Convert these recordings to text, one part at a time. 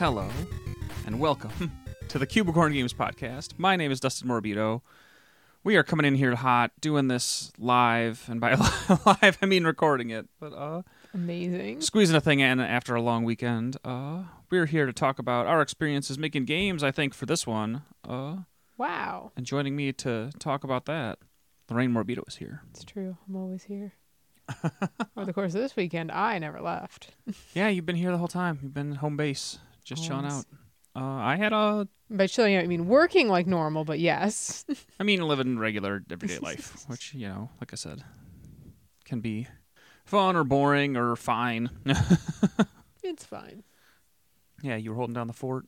Hello, and welcome to the Cubicorn Games podcast. My name is Dustin Morabito. We are coming in here hot, doing this live, and by live I mean recording it. But amazing, squeezing a thing in after a long weekend. We're here to talk about our experiences making games. I think for this one, wow. And joining me to talk about that, Lorraine Morabito is here. It's true. I'm always here. Over the course of this weekend, I never left. Yeah, you've been here the whole time. You've been home base, just chilling out. I had a... By chilling out, I mean working like normal, but yes. I mean living regular everyday life, which, you know, like I said, can be fun or boring or fine. It's fine. Yeah, you were holding down the fort.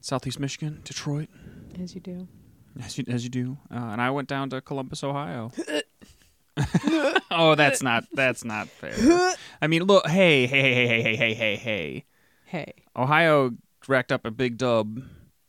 Southeast Michigan, Detroit. As you do. As you do. And I went down to Columbus, Ohio. Oh, that's not fair. I mean, look, hey. Ohio racked up a big dub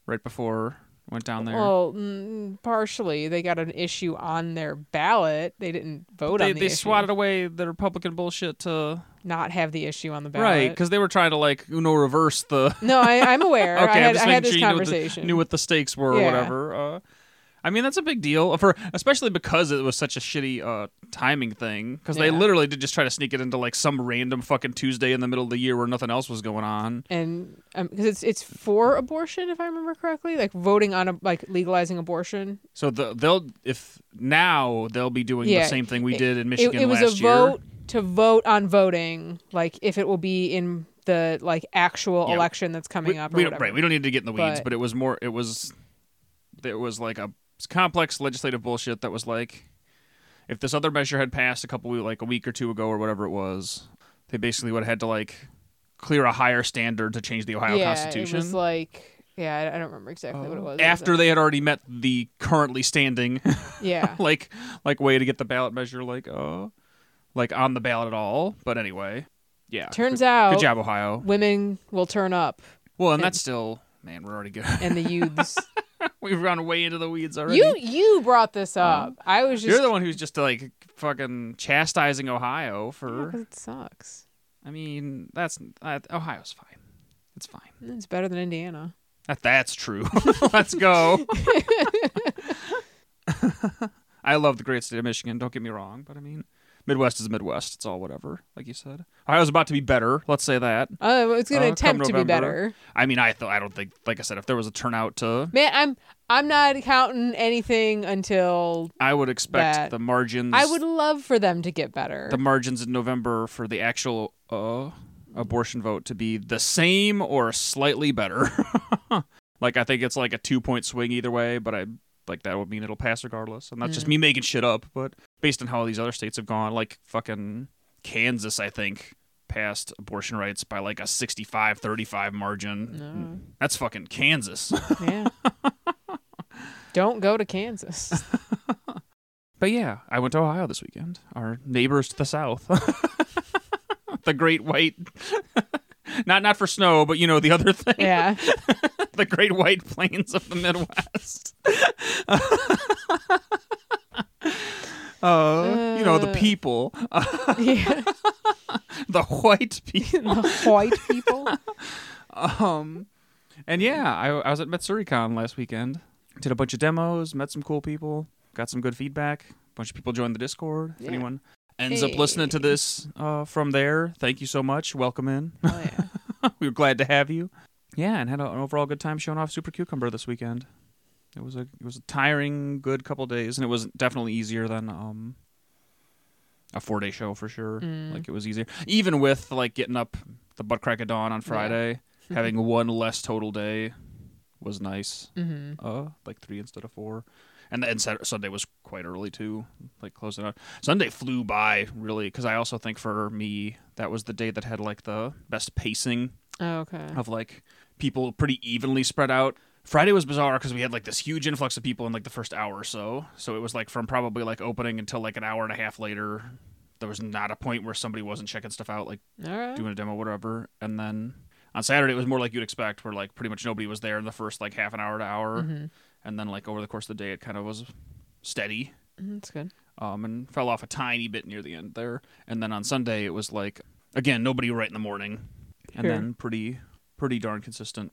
right before I went down there. Well, partially. They got an issue on their ballot. They didn't vote on the issue. They swatted away the Republican bullshit to... Not have the issue on the ballot. Right, because they were trying to, like, Uno reverse the... No, I'm aware. Okay, I had this conversation. Knew what the stakes were or whatever. I mean, that's a big deal, especially because it was such a shitty timing thing, because they literally did just try to sneak it into like some random fucking Tuesday in the middle of the year where nothing else was going on. And because it's for abortion, if I remember correctly, like voting on like legalizing abortion. So they'll be doing the same thing we did in Michigan last year. It was a vote to vote on voting, like if it will be in the like actual election that's coming up. We don't need to get in the weeds, but it was like a complex legislative bullshit that was like, if this other measure had passed a week or two ago or whatever it was, they basically would have had to like clear a higher standard to change the Ohio Constitution. It was like, I don't remember exactly what it was. After they had already met the currently standing, like way to get the ballot measure like on the ballot at all. But anyway, turns out, good job Ohio. Women will turn up. Well, and that's still, man, we're already good. And the youths. We've gone way into the weeds already. You brought this up. I was just... You're the one who's just like fucking chastising Ohio for... Yeah, it sucks. I mean, that's... Ohio's fine. It's fine. It's better than Indiana. That's true. Let's go. I love the great state of Michigan. Don't get me wrong. But I mean, Midwest is Midwest. It's all whatever, like you said. Ohio's about to be better. Let's say that. It's going to attempt to be better. I mean, I don't think, like I said, if there was a turnout to... Man, I'm not counting anything until... I would expect the margins... I would love for them to get better. The margins in November for the actual abortion vote to be the same or slightly better. Like, I think it's like a 2-point swing either way, but I... Like, that would mean it'll pass regardless. And that's just me making shit up, but based on how all these other states have gone, like fucking Kansas, I think, passed abortion rights by like a 65-35 margin. No. That's fucking Kansas. Yeah. Don't go to Kansas. But yeah, I went to Ohio this weekend. Our neighbors to the south. The great white... Not for snow, but you know, the other thing. Yeah. The great white plains of the Midwest. You know, the people. Yeah. The white people. The white people. And yeah, I was at Matsuricon last weekend. Did a bunch of demos, met some cool people, got some good feedback. A bunch of people joined the Discord. If anyone ends up listening to this from there, thank you so much. Welcome in. Oh, yeah. We were glad to have you. Yeah, and had an overall good time showing off Super Cucumber this weekend. It was a tiring, good couple days, and it was definitely easier than a 4-day show for sure. Like, it was easier. Even with, like, getting up the butt crack of dawn on Friday, having one less total day was nice. Mm-hmm. Like 3 instead of 4. And Saturday, Sunday was quite early, too, like closing out. Sunday flew by, really, because I also think for me, that was the day that had, like, the best pacing of, like, people pretty evenly spread out. Friday was bizarre because we had, like, this huge influx of people in, like, the first hour or so. So it was, like, from probably, like, opening until, like, an hour and a half later, there was not a point where somebody wasn't checking stuff out, like, doing a demo, whatever. And then on Saturday, it was more like you'd expect, where, like, pretty much nobody was there in the first, like, half an hour to hour. Mm-hmm. And then, like, over the course of the day, it kind of was steady. That's good. And fell off a tiny bit near the end there. And then on Sunday, it was like, again, nobody right in the morning. And then pretty pretty darn consistent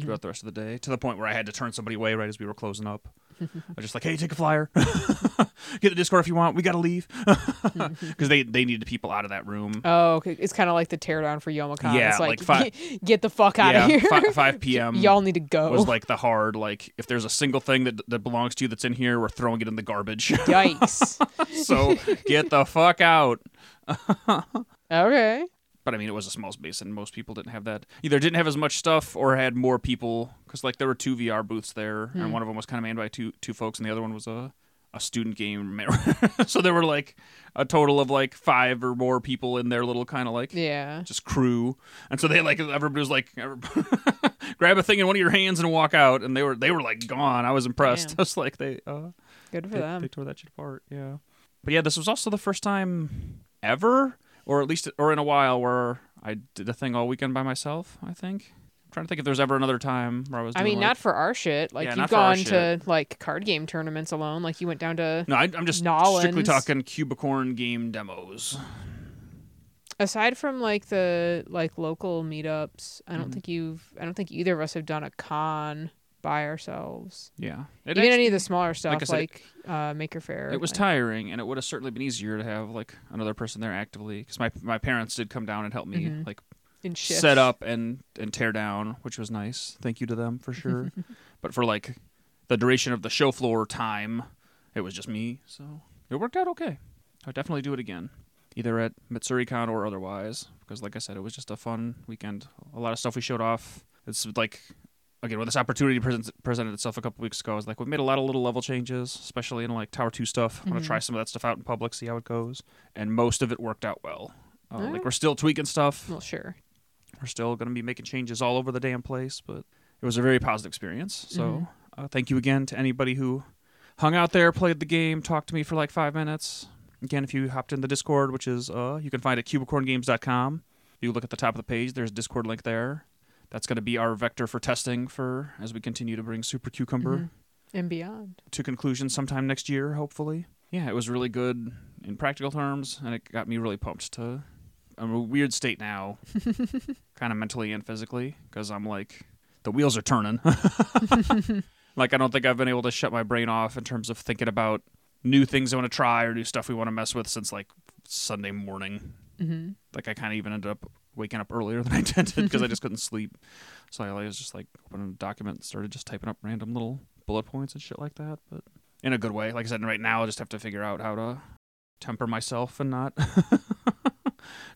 throughout the rest of the day, to the point where I had to turn somebody away right as we were closing up. I was just like, hey, take a flyer. Get the Discord if you want. We got to leave. Because they needed people out of that room. Oh, okay. It's kind of like the teardown for Yomacon. Yeah. It's like get the fuck out of here. 5 p.m. Y'all need to go. Was like the hard, like, if there's a single thing that belongs to you that's in here, we're throwing it in the garbage. Yikes. So get the fuck out. Okay. But I mean, it was a small space, and most people didn't have that. Either didn't have as much stuff, or had more people, because like there were 2 VR booths there, and one of them was kind of manned by two folks, and the other one was a student game. So there were like a total of like 5 or more people in their little kind of like just crew, and so they like everybody was like grab a thing in one of your hands and walk out, and they were like gone. I was impressed. Damn. I was like good for them. They tore that shit apart. Yeah, but yeah, this was also the first time ever. Or at least, or in a while, where I did a thing all weekend by myself, I think. I'm trying to think if there's ever another time where I was doing, I mean, like, not for our shit. Like, yeah, you've gone to, like, card game tournaments alone. Like, you went down to No, I'm just Nolan's. Strictly talking Cubicorn game demos. Aside from, like, the, like, local meetups, I don't think I don't think either of us have done a con by ourselves. Yeah. Even any of the smaller stuff, like, Maker Faire. It was tiring, and it would have certainly been easier to have like another person there actively, because my parents did come down and help me like set up and tear down, which was nice. Thank you to them for sure. But for like the duration of the show floor time, it was just me, so it worked out okay. I'd definitely do it again, either at Matsuricon or otherwise, because like I said, it was just a fun weekend. A lot of stuff we showed off. It's like, again, when this opportunity presented itself a couple weeks ago, I was like, we've made a lot of little level changes, especially in like Tower 2 stuff. I'm going to try some of that stuff out in public, see how it goes. And most of it worked out well. Right. Like, we're still tweaking stuff. Well, sure. We're still going to be making changes all over the damn place, but it was a very positive experience. So thank you again to anybody who hung out there, played the game, talked to me for like 5 minutes. Again, if you hopped in the Discord, which is, you can find it at cubicorngames.com. You look at the top of the page, there's a Discord link there. That's going to be our vector for testing for as we continue to bring Super Cucumber and beyond to conclusion sometime next year, hopefully. Yeah, it was really good in practical terms, and it got me really pumped to... I'm in a weird state now, kind of mentally and physically, because I'm like, the wheels are turning. Like, I don't think I've been able to shut my brain off in terms of thinking about new things I want to try or new stuff we want to mess with since, like, Sunday morning. Mm-hmm. Like, I kind of even ended up waking up earlier than I intended because I just couldn't sleep. So I was just like opening a document and started just typing up random little bullet points and shit like that, but in a good way. Like I said, right now I just have to figure out how to temper myself and not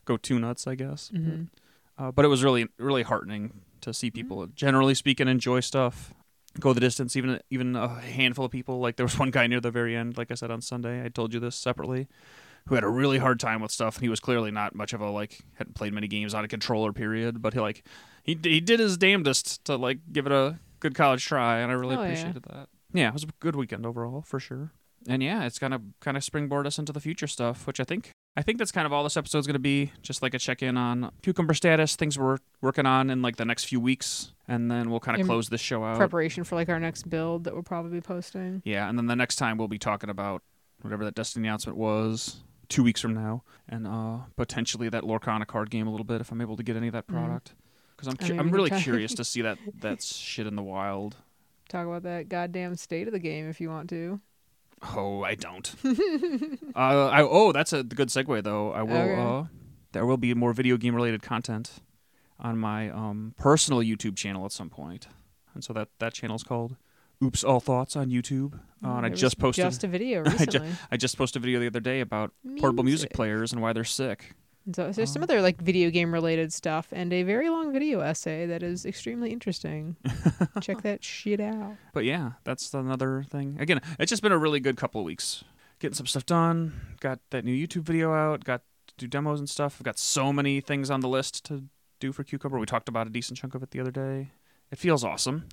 go too nuts, I guess. Mm-hmm. But it was really, really heartening to see people, generally speaking, enjoy stuff, go the distance, even a handful of people. Like there was one guy near the very end, like I said on Sunday, I told you this separately, who had a really hard time with stuff, and he was clearly not much of a, like, hadn't played many games on a controller period, but he did his damnedest to, like, give it a good college try, and I really appreciated that. Yeah, it was a good weekend overall, for sure. And yeah, it's gonna kind of springboard us into the future stuff, which I think that's kind of all this episode's gonna be, just like a check-in on Cucumber status, things we're working on in, like, the next few weeks, and then we'll kind of close this show out. Preparation for, like, our next build that we'll probably be posting. Yeah, and then the next time we'll be talking about whatever that Destiny announcement was 2 weeks from now, and potentially that Lorcana card game a little bit if I'm able to get any of that product, because I'm really curious to see that shit in the wild. Talk about that goddamn state of the game if you want to. Oh, I don't. That's a good segue though. I will. Okay. There will be more video game related content on my personal YouTube channel at some point, and so that channel's called Oops, All Thoughts on YouTube. And I just posted a video recently. I just posted a video the other day about portable music players and why they're sick. So there's some other like video game related stuff and a very long video essay that is extremely interesting. Check that shit out. But yeah, that's another thing. Again, it's just been a really good couple of weeks. Getting some stuff done. Got that new YouTube video out. Got to do demos and stuff. I've got so many things on the list to do for Cucumber. We talked about a decent chunk of it the other day. It feels awesome.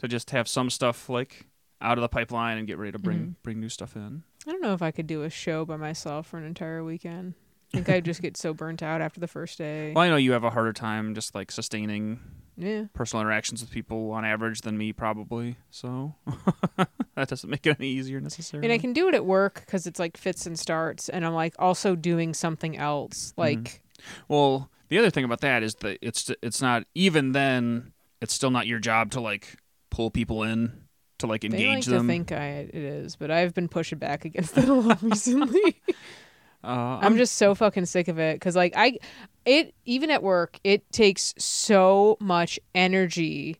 To just have some stuff like out of the pipeline and get ready to bring new stuff in. I don't know if I could do a show by myself for an entire weekend. I think I'd just get so burnt out after the first day. Well, I know you have a harder time just like sustaining personal interactions with people on average than me probably. So that doesn't make it any easier necessarily. And I can do it at work because it's like fits and starts, and I'm like also doing something else like Well, the other thing about that is that it's not, even then, it's still not your job to like pull people in, to like engage them. They like to think it is, but I've been pushing back against it a lot recently. I'm just so fucking sick of it because like even at work, it takes so much energy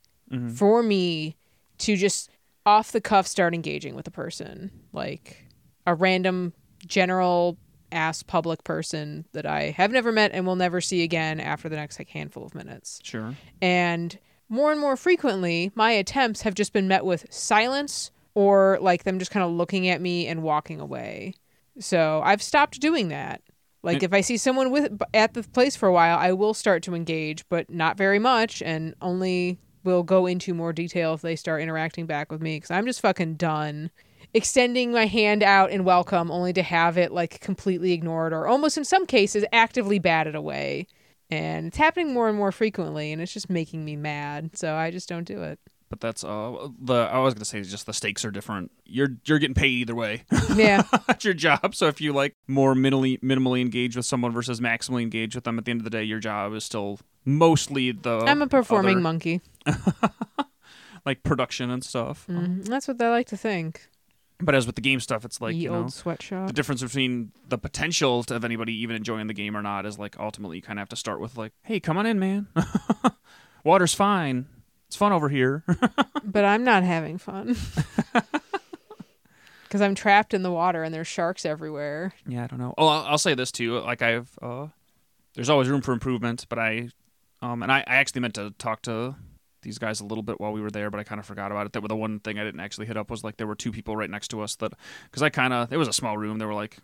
for me to just off the cuff start engaging with a person, like a random general ass public person that I have never met and will never see again after the next like handful of minutes. Sure. And more frequently, my attempts have just been met with silence or like them just kind of looking at me and walking away. So I've stopped doing that. Like if I see someone at the place for a while, I will start to engage, but not very much, and only will go into more detail if they start interacting back with me because I'm just fucking done extending my hand out in welcome only to have it like completely ignored or almost in some cases actively batted away. And it's happening more and more frequently, and it's just making me mad. So I just don't do it. But that's I was gonna say just the stakes are different. You're getting paid either way. Yeah, at your job. So if you like more minimally engage with someone versus maximally engage with them, at the end of the day, your job is still mostly the. I'm a performing monkey. Like production and stuff. That's what they like to think. But as with the game stuff, it's like, you know, old sweatshop. The difference between the potential of anybody even enjoying the game or not is like ultimately you kind of have to start with like, hey, come on in, man. Water's fine. It's fun over here. But I'm not having fun. Because I'm trapped in the water and there's sharks everywhere. Yeah, I don't know. Oh, I'll say this too. Like there's always room for improvement, but I actually meant to talk to these guys a little bit while we were there, but I kind of forgot about it. That was the one thing I didn't actually hit up was like there were two people right next to us that, because it was a small room. There were like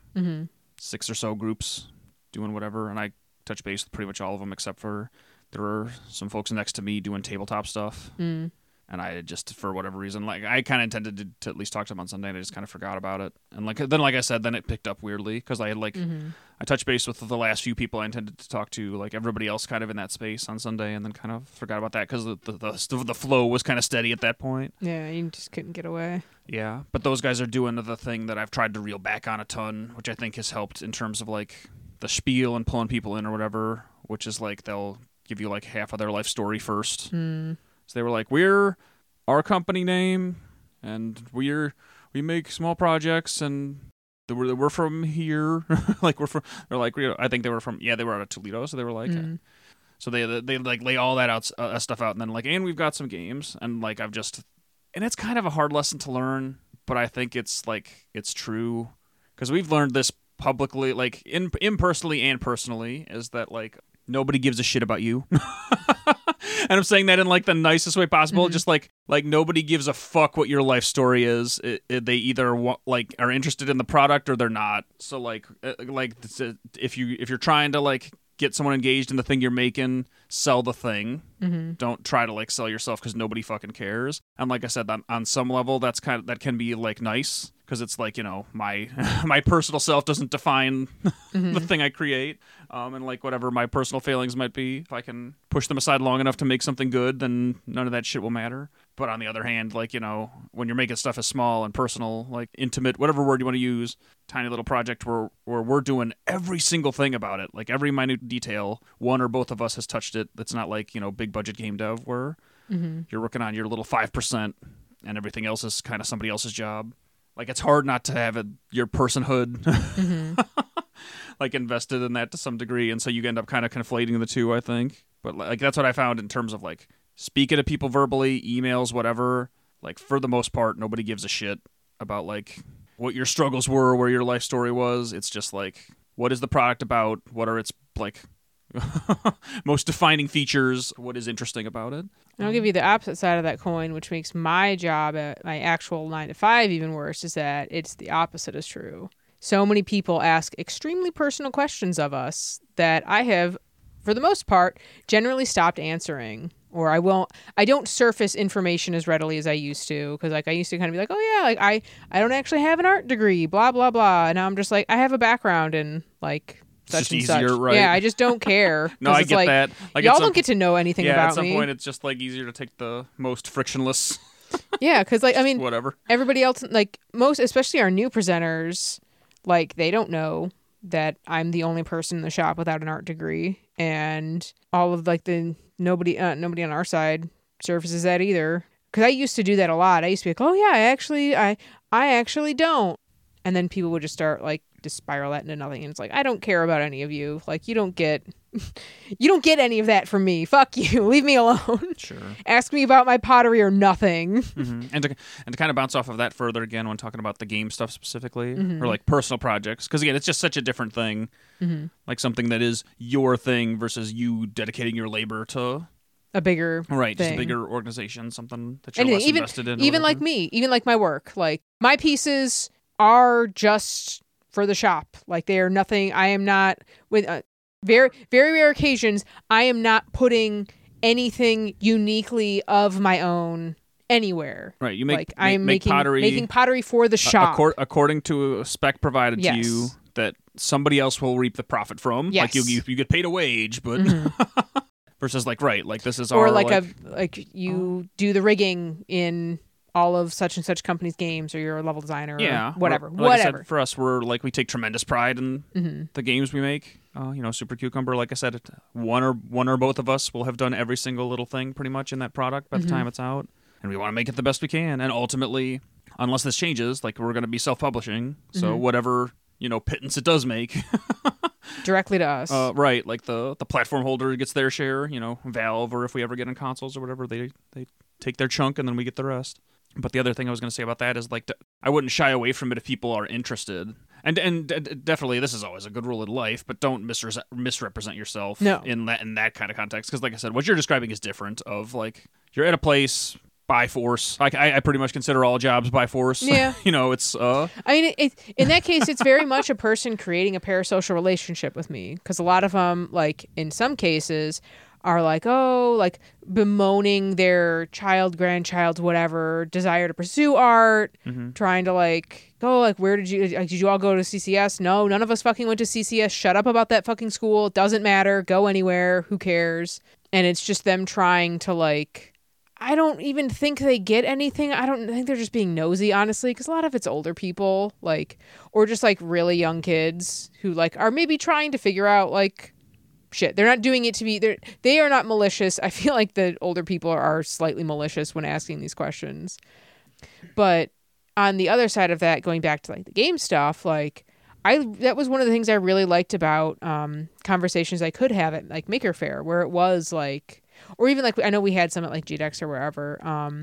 6 or so groups doing whatever. And I touched base with pretty much all of them, except for there were some folks next to me doing tabletop stuff. And I just, for whatever reason, like I kind of intended to at least talk to them on Sunday and I just kind of forgot about it. And like I said, then it picked up weirdly because I had I touched base with the last few people I intended to talk to, like everybody else kind of in that space on Sunday, and then kind of forgot about that because the flow was kind of steady at that point. Yeah, you just couldn't get away. Yeah, but those guys are doing the thing that I've tried to reel back on a ton, which I think has helped in terms of like the spiel and pulling people in or whatever, which is like they'll give you like half of their life story first. So they were like, we're our company name, and we make small projects, and we're from here. Like we're from. They're like, I think they were from. Yeah, they were out of Toledo, so they were like. So they like lay all that out stuff out, and then like, and we've got some games, and like I've just, and it's kind of a hard lesson to learn, but I think it's like it's true because we've learned this publicly, like impersonally and personally, is that like nobody gives a shit about you. And I'm saying that in like the nicest way possible. Just like nobody gives a fuck what your life story is. They either like are interested in the product or they're not. So like if you're trying to like get someone engaged in the thing you're making, sell the thing. Don't try to like sell yourself because nobody fucking cares. And like I said, on some level, that's kind of, that can be like nice because it's like, you know, my personal self doesn't define the thing I create, and like whatever my personal failings might be, if I can push them aside long enough to make something good, then none of that shit will matter. But on the other hand, like, you know, when you're making stuff as small and personal, like intimate, whatever word you want to use, tiny little project where we're doing every single thing about it, like every minute detail, one or both of us has touched it. That's not like, you know, big budget game dev where you're working on your little 5% and everything else is kind of somebody else's job. Like it's hard not to have your personhood like invested in that to some degree. And so you end up kind of conflating the two, I think. But like, that's what I found in terms of like, speaking to people verbally, emails, whatever, like for the most part, nobody gives a shit about like what your struggles were, where your life story was. It's just like, what is the product about? What are its like most defining features? What is interesting about it? And I'll give you the opposite side of that coin, which makes my job at my actual 9-to-5 even worse, is that it's the opposite is true. So many people ask extremely personal questions of us that I have, for the most part, generally stopped answering. Or I don't surface information as readily as I used to, because like I used to kind of be like, oh yeah, like I don't actually have an art degree, blah, blah, blah. And now I'm just like, I have a background in like such and such. Right? Yeah, I just don't care. No, I get like, that. Like, y'all don't get to know anything about me. Yeah, at some point it's just like easier to take the most frictionless. Yeah, because like, I mean, whatever. Everybody else, like most, especially our new presenters, like they don't know that I'm the only person in the shop without an art degree, and all of like the nobody on our side surfaces that either. Because I used to do that a lot. I used to be like, oh yeah, I actually don't. And then people would just start like to spiral that into nothing. And it's like, I don't care about any of you. Like, you don't get any of that from me. Fuck you. Leave me alone. Sure. Ask me about my pottery or nothing. Mm-hmm. And to kind of bounce off of that further again when talking about the game stuff specifically, mm-hmm. or like personal projects, because again, it's just such a different thing. Mm-hmm. Like something that is your thing versus you dedicating your labor to a bigger right thing. Just a bigger organization, something that you're less invested in. Even like me, even like my work, like my pieces are just for the shop. Like they are nothing. I am not with. Very, very rare occasions, I am not putting anything uniquely of my own anywhere. Right, you I'm making pottery for the shop, according to a spec provided yes. to you that somebody else will reap the profit from. Yes. Like you get paid a wage, but mm-hmm. versus like right, like this is or our, like you do the rigging in all of such and such company's games, or you're a level designer, yeah, or whatever. Like I said, for us, we're like we take tremendous pride in mm-hmm. the games we make. Super Cucumber, like I said, one or both of us will have done every single little thing pretty much in that product by the mm-hmm. time it's out, and we want to make it the best we can. And ultimately, unless this changes, like we're going to be self-publishing, so mm-hmm. whatever pittance it does make directly to us, right? Like the platform holder gets their share, Valve, or if we ever get in consoles or whatever, they take their chunk and then we get the rest. But the other thing I was going to say about that is like I wouldn't shy away from it if people are interested. And definitely this is always a good rule in life, but don't misrepresent yourself in that kind of context, because like I said, what you're describing is different. Of like you're at a place by force. Like I pretty much consider all jobs by force. Yeah. It's I mean in that case it's very much a person creating a parasocial relationship with me, because a lot of them, like in some cases, are like, oh, like bemoaning their child, grandchild's, whatever, desire to pursue art, mm-hmm. trying to like, oh, like where did you all go to CCS? No, none of us fucking went to CCS. Shut up about that fucking school. It doesn't matter. Go anywhere. Who cares? And it's just them trying to like, I don't even think they get anything. I don't think they're just being nosy, honestly, because a lot of it's older people, like, or just like really young kids who like are maybe trying to figure out like, shit, they're not doing it to be they are not malicious. I feel like the older people are slightly malicious when asking these questions. But on the other side of that, going back to like the game stuff, like that was one of the things I really liked about conversations I could have at like Maker Faire, where it was like, or even like I know we had some at like GDEX or wherever,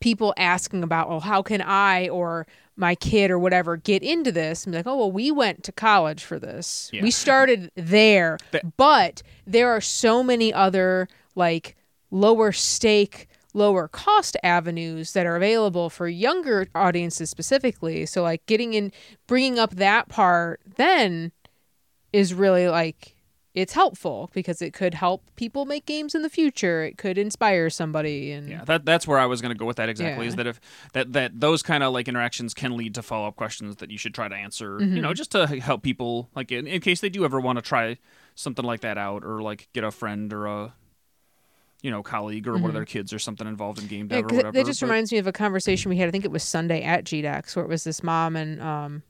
people asking about, oh, how can I or my kid or whatever get into this? And be like, oh, well, we went to college for this. Yeah. We started there. But there are so many other like lower stake, lower cost avenues that are available for younger audiences specifically. So like getting in, bringing up that part then is really like, it's helpful because it could help people make games in the future. It could inspire somebody, and yeah, that's where I was going to go with that exactly. Yeah. Is that if that those kind of like interactions can lead to follow up questions that you should try to answer. Mm-hmm. Just to help people like in case they do ever want to try something like that out, or like get a friend or a colleague or mm-hmm. one of their kids or something involved in game dev or whatever. That just reminds me of a conversation we had. I think it was Sunday at GDEX, where it was this mom and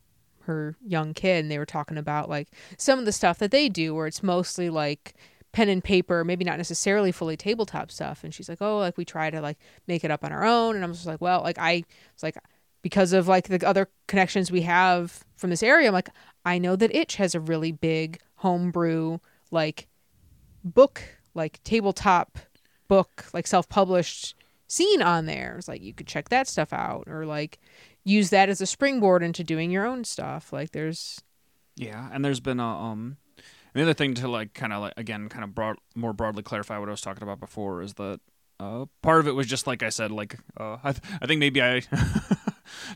her young kid, and they were talking about like some of the stuff that they do where it's mostly like pen and paper, maybe not necessarily fully tabletop stuff. And she's like, oh, like we try to like make it up on our own. And I'm just like, well, like I was like, because of like the other connections we have from this area, I'm like, I know that Itch has a really big homebrew like book, like tabletop book, like self-published scene on there. It's like you could check that stuff out, or like use that as a springboard into doing your own stuff. Like there's, yeah, and there's been the other thing to like kind of like again kind of more broadly clarify what I was talking about before is that part of it was just like I said, like I think maybe I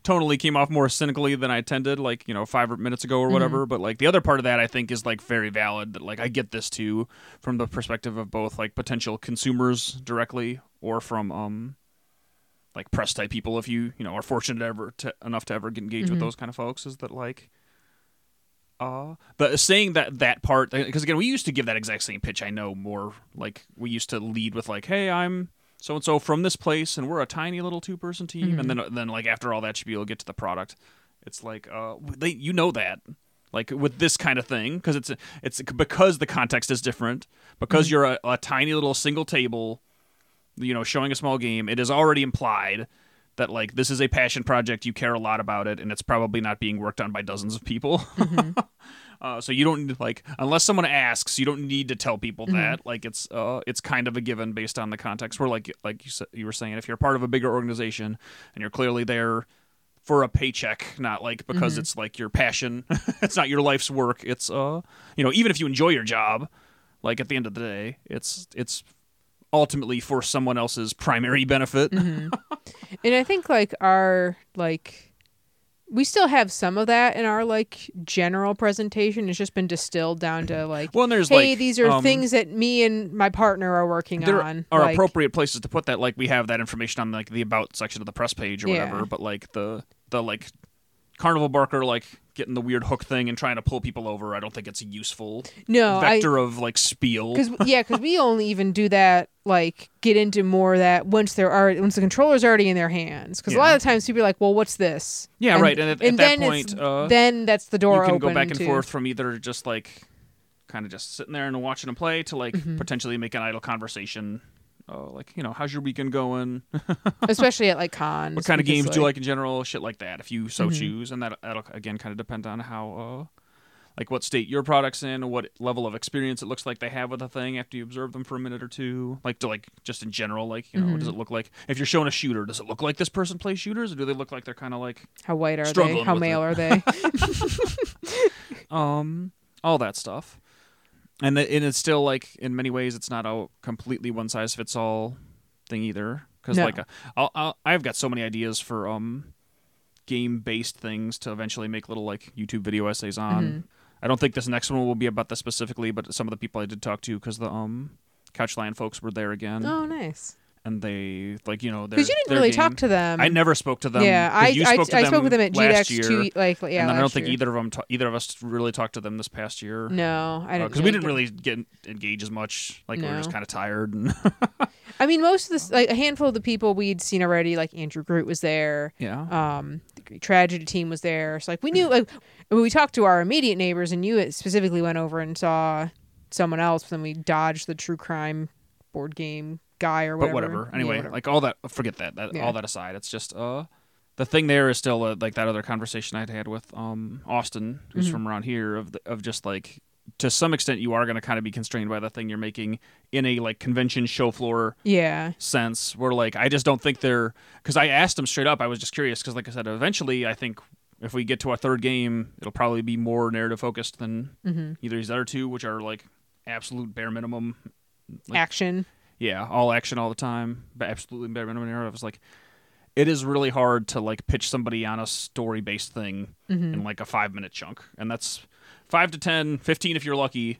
totally came off more cynically than I intended, like 5 minutes ago or whatever. Mm-hmm. But like the other part of that I think is like very valid. That like I get this too from the perspective of both like potential consumers directly, or from like press type people, if you are fortunate enough to ever get engaged mm-hmm. with those kind of folks, is that like but saying that part, because again we used to give that exact same pitch. I know more like we used to lead with like, hey, I'm so and so from this place and we're a tiny little 2-person team, mm-hmm. and then like after all that spiel, get to the product. It's like they that like with this kind of thing, because it's because the context is different, because you're a tiny little single table, you know, showing a small game. It is already implied that like this is a passion project, you care a lot about it, and it's probably not being worked on by dozens of people. So you don't like, unless someone asks, you don't need to tell people that. Like it's kind of a given based on the context. Where like you were saying, if you're part of a bigger organization and you're clearly there for a paycheck, not like because it's like your passion, it's not your life's work. It's you know, even if you enjoy your job, like at the end of the day, it's ultimately for someone else's primary benefit. And I think like our like we still have some of that in our like general presentation. It's just been distilled down to like, well, there's hey, like, these are things that me and my partner are working on. There are like, appropriate places to put that. Like we have that information on like the about section of the press page or whatever. But like the like carnival barker like getting the weird hook thing and trying to pull people over, I don't think it's a useful vector of like spiel. Because we only even do that, like get into more of that once the controller's already in their hands. Because a lot of times people are like, well, what's this? And at that point, then that's the door open. You can go back and forth from either just like kind of just sitting there and watching them play to like potentially make an idle conversation. Like, you know, how's your weekend going? Especially at like cons. What kind of games do you like in general? Shit like that, if you so choose. And that'll again kind of depend on how, like what state your product's in, what level of experience it looks like they have with a thing after you observe them for a minute or two. Like to like just in general, like, you know, does it look like, if you're showing a shooter, does it look like this person plays shooters, or do they look like they're kind of like, how white are they? How male are they? All that stuff. And it's still, like, in many ways, it's not a completely one-size-fits-all thing either. Because, like, I've got so many ideas for game-based things to eventually make little, like, YouTube video essays on. I don't think this next one will be about this specifically, but some of the people I did talk to, because the Couchland folks were there again. Oh, nice. And they, like, you know, because you didn't really talk to them. I never spoke to them. Yeah, I spoke with them at GDEX too. Like, yeah, and I don't think either of us really talked to them this past year. No, I didn't. Because we didn't really get engaged as much. Like we were just kind of tired. And I mean, most of this, like a handful of the people we'd seen already, like Andrew Groot was there. Yeah. The Tragedy Team was there. So like we knew. Like when we talked to our immediate neighbors, and you specifically went over and saw someone else. But then we dodged the true crime board game guy or whatever. But whatever. Anyway, whatever. Like all that, forget that all that aside, it's just the thing there is still like that other conversation I'd had with Austin, who's from around here, of just like to some extent you are going to kind of be constrained by the thing you're making in a like convention show floor sense, where like I just don't think they're, because I asked him straight up, I was just curious, because like I said, eventually I think if we get to our third game, it'll probably be more narrative focused than either these other two, which are like absolute bare minimum like, action. Yeah, all action all the time. But absolutely bare minimum error. I was like, it is really hard to like pitch somebody on a story based thing in like a 5-minute chunk. And that's 5 to 10, 15 if you're lucky.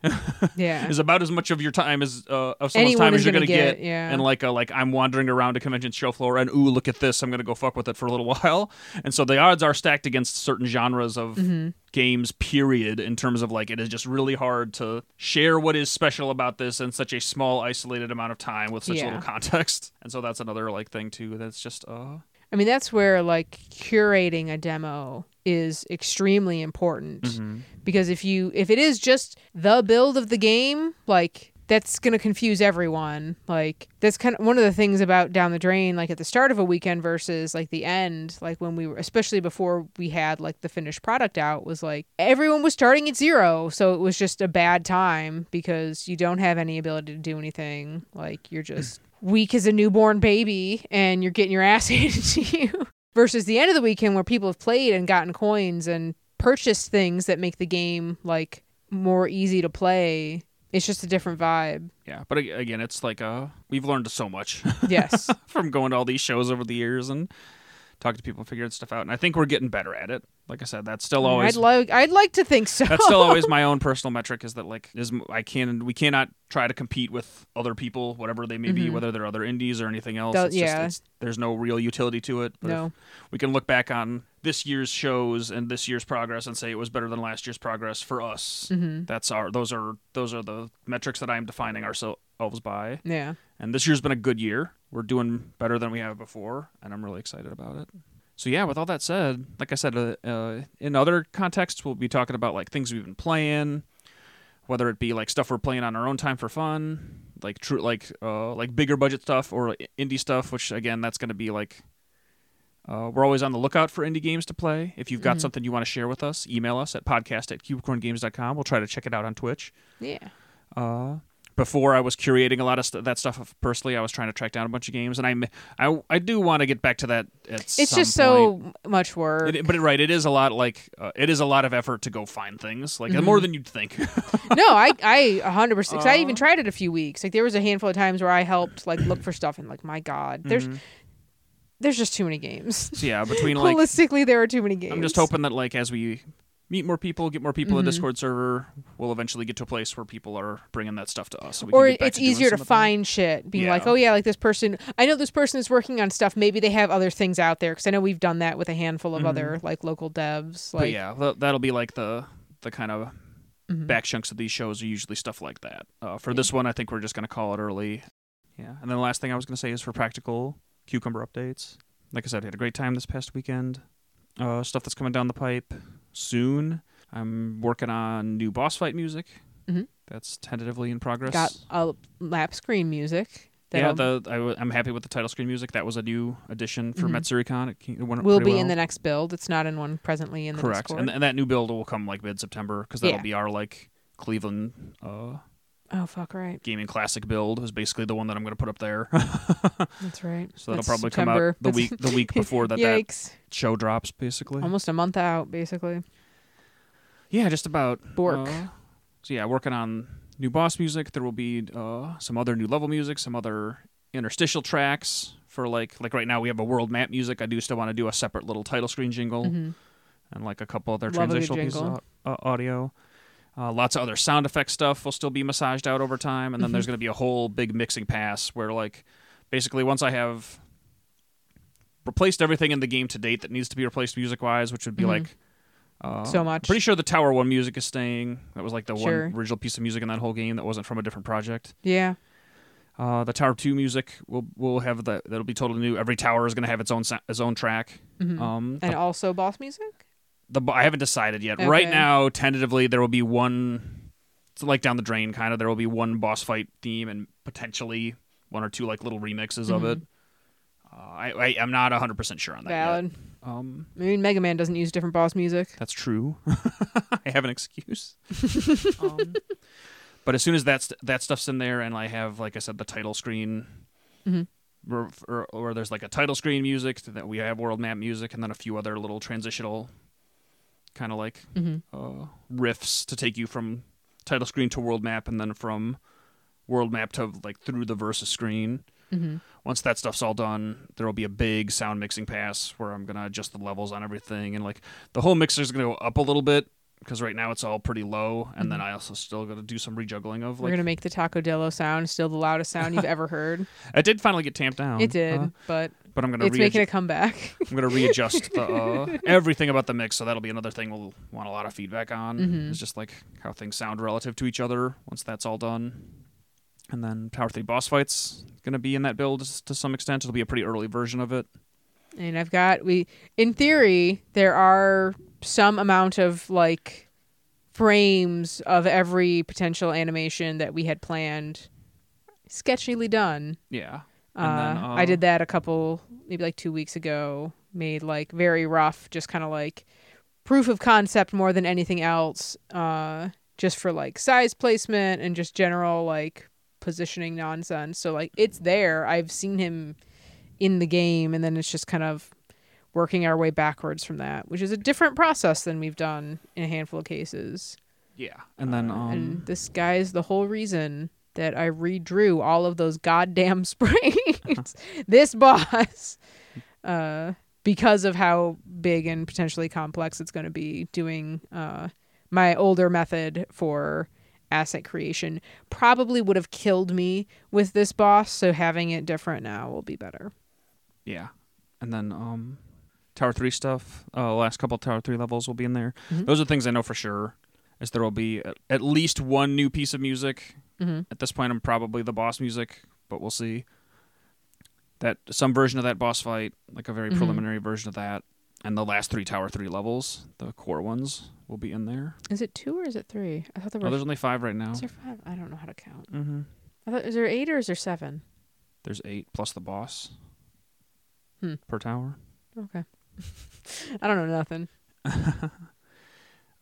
Is about as much of your time as of someone's time as you're gonna get. Yeah. And like I'm wandering around a convention show floor and ooh, look at this, I'm gonna go fuck with it for a little while. And so the odds are stacked against certain genres of games, period, in terms of like it is just really hard to share what is special about this in such a small isolated amount of time with such little context. And so that's another like thing too, that's just I mean, that's where like curating a demo is extremely important, because if it is just the build of the game, like that's going to confuse everyone. Like that's kind of one of the things about Down the Drain, like at the start of a weekend versus like the end, like when we were, especially before we had like the finished product out, was like everyone was starting at zero. So it was just a bad time because you don't have any ability to do anything. Like you're just weak as a newborn baby and you're getting your ass handed to you, versus the end of the weekend where people have played and gotten coins and purchased things that make the game like more easy to play. It's just a different vibe. Yeah, but again, it's like we've learned so much. Yes. From going to all these shows over the years and talking to people, figuring stuff out, and I think we're getting better at it. Like I said, that's still always. I'd like to think so. That's still always my own personal metric, is that like we cannot try to compete with other people, whatever they may be, whether they're other indies or anything else. There's no real utility to it. But no. We can look back on this year's shows and this year's progress and say it was better than last year's progress for us. That's those are the metrics that I'm defining ourselves by. Yeah. And this year's been a good year. We're doing better than we have before, and I'm really excited about it. So yeah, with all that said, like I said, in other contexts, we'll be talking about like things we've been playing, whether it be like stuff we're playing on our own time for fun, like bigger budget stuff or indie stuff, which again, that's going to be like, we're always on the lookout for indie games to play. If you've got something you want to share with us, email us at podcast@cubicorngames.com. We'll try to check it out on Twitch. Yeah. Before I was curating a lot of that stuff personally. I was trying to track down a bunch of games, and I do want to get back to that at some point. It's just so much work. It is a lot. Like it is a lot of effort to go find things, like more than you'd think. No, I 100%. Because I even tried it a few weeks. Like there was a handful of times where I helped like look for stuff, and like my God, there's just too many games. So yeah, between like holistically, there are too many games. I'm just hoping that like as we meet more people, get more people in the Discord server, we'll eventually get to a place where people are bringing that stuff to us. So we or can get back it's to easier to find shit. Being like, oh yeah, like this person, I know this person is working on stuff. Maybe they have other things out there. Because I know we've done that with a handful of other like local devs. Like, but yeah, that'll be like the kind of back chunks of these shows are usually stuff like that. For this one, I think we're just going to call it early. Yeah. And then the last thing I was going to say is for practical cucumber updates. Like I said, I had a great time this past weekend. Stuff that's coming down the pipe. Soon I'm working on new boss fight music that's tentatively in progress. Got a lap screen music. I'm happy with the title screen music. That was a new addition for Matsuricon. It will be in the next build. It's not in one presently in the Discord. And that new build will come like mid-September because that'll be our like Cleveland gaming classic build is basically the one that I'm going to put up there. That's right. So that'll probably September. Come out the week before that show drops, basically. Almost a month out, basically. Yeah, just about. Bork. So yeah, working on new boss music. There will be some other new level music, some other interstitial tracks for like right now we have a world map music. I do still want to do a separate little title screen jingle and like a couple other transitional pieces of audio. Lots of other sound effect stuff will still be massaged out over time, and then there's going to be a whole big mixing pass where, like, basically once I have replaced everything in the game to date that needs to be replaced music-wise, which would be, like... so much. Pretty sure the Tower 1 music is staying. That was, like, the one original piece of music in that whole game that wasn't from a different project. Yeah. The Tower 2 music, we'll have that. That'll be totally new. Every tower is going to have its own track. And also boss music? I haven't decided yet. Okay. Right now, tentatively, there will be one, it's like Down the Drain, kind of. There will be one boss fight theme and potentially one or two like little remixes of it. I'm not 100% sure on that yet. I mean, Mega Man doesn't use different boss music. That's true. I have an excuse. But as soon as that stuff's in there and I have, like I said, the title screen... Or there's like a title screen music that we have world map music and then a few other little transitional kind of like riffs to take you from title screen to world map and then from world map to like through the versus screen. Once that stuff's all done, there will be a big sound mixing pass where I'm going to adjust the levels on everything. And like the whole mixer is going to go up a little bit because right now it's all pretty low. And then I also still got to do some rejuggling of like... We're going to make the Taco Dillo sound still the loudest sound you've ever heard. It did finally get tamped down. It did, but I'm gonna it's making a comeback. I'm going to readjust everything about the mix, so that'll be another thing we'll want a lot of feedback on. It's just like how things sound relative to each other once that's all done. And then Tower 3 boss fights going to be in that build to some extent. It'll be a pretty early version of it. And I've got... In theory, there are some amount of like frames of every potential animation that we had planned sketchily done. Yeah. And then, I did that maybe like 2 weeks ago, made like very rough, just kind of like proof of concept more than anything else, just for like size placement and just general like positioning nonsense. So like it's there. I've seen him in the game, and then it's just kind of working our way backwards from that, which is a different process than we've done in a handful of cases. Yeah. And then... and this guy's the whole reason... that I redrew all of those goddamn sprays, this boss, because of how big and potentially complex it's going to be doing my older method for asset creation. Probably would have killed me with this boss, so having it different now will be better. Yeah. And then Tower 3 stuff, last couple of Tower 3 levels will be in there. Those are things I know for sure, is there will be at least one new piece of music. At this point, I'm probably the boss music, but we'll see. that some version of that boss fight, like a very preliminary version of that, and the last three Tower 3 levels, the core ones, will be in there. Is it 2 or is it 3? I thought there were. No, there's only 5 right now. Is there 5? I don't know how to count. Mm-hmm. I thought, is there 8 or is there 7? There's 8 plus the boss per tower. Okay. I don't know nothing.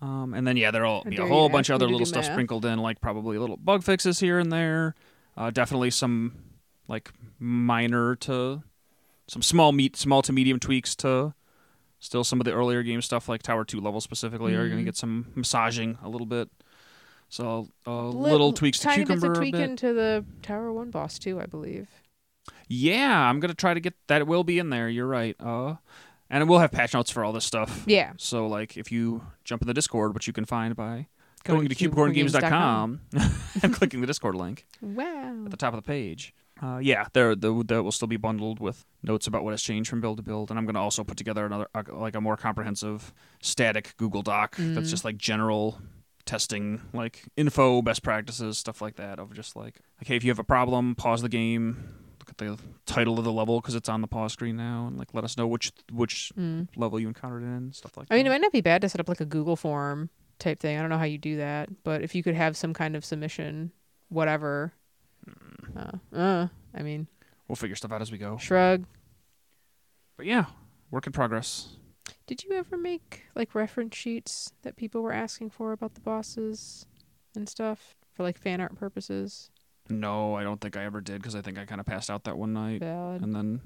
And then, yeah, there'll be a whole bunch of other little stuff sprinkled in, like probably little bug fixes here and there. Definitely some like minor to some small to medium tweaks to still some of the earlier game stuff, like Tower 2 level specifically, are going to get some massaging a little bit. So little tweaks to Cucumber. Tiny bits of tweaking to the Tower 1 boss too, I believe. Yeah, I'm going to try to get that. It will be in there. You're right. And we'll have patch notes for all this stuff. Yeah. So, like, if you jump in the Discord, which you can find by going to cubicorngames.com and clicking the Discord link at the top of the page. Yeah, that will still be bundled with notes about what has changed from build to build. And I'm going to also put together another, like, a more comprehensive static Google Doc that's just, like, general testing, like, info, best practices, stuff like that, of just, like, okay, if you have a problem, pause the game, at the title of the level because it's on the pause screen now, and like let us know which level you encountered it in, stuff like that. I mean, it might not be bad to set up like a Google form type thing. I don't know how you do that, but if you could have some kind of submission, whatever. I mean, we'll figure stuff out as we go. Shrug. But yeah, work in progress. Did you ever make like reference sheets that people were asking for about the bosses and stuff for like fan art purposes? No, I don't think I ever did because I think I kind of passed out that one night. Bad. And then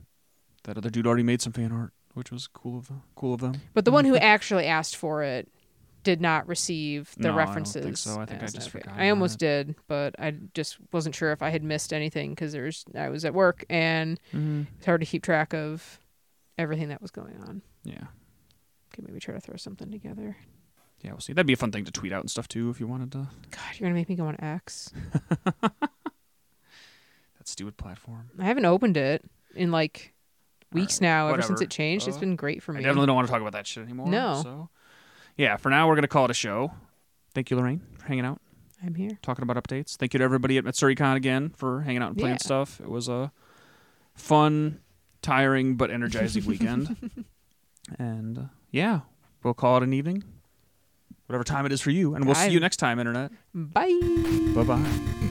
that other dude already made some fan art, which was cool of them. But the one who actually asked for it did not receive the references. I don't think so. I think I just forgot. I almost did, but I just wasn't sure if I had missed anything because I was at work and it's hard to keep track of everything that was going on. Yeah. Could maybe try to throw something together. Yeah, we'll see. That'd be a fun thing to tweet out and stuff too if you wanted to. God, you're going to make me go on X. Stupid platform. I haven't opened it in like weeks now. Whatever. Ever since it changed, it's been great for me. I definitely don't want to talk about that shit anymore. No. So, yeah, for now we're gonna call it a show. Thank you, Lorraine, for hanging out. I'm here talking about updates. Thank you to everybody at Matsuricon again for hanging out and playing stuff. It was a fun, tiring but energizing weekend. And yeah, we'll call it an evening, whatever time it is for you. And we'll see you next time, Internet. Bye. Bye.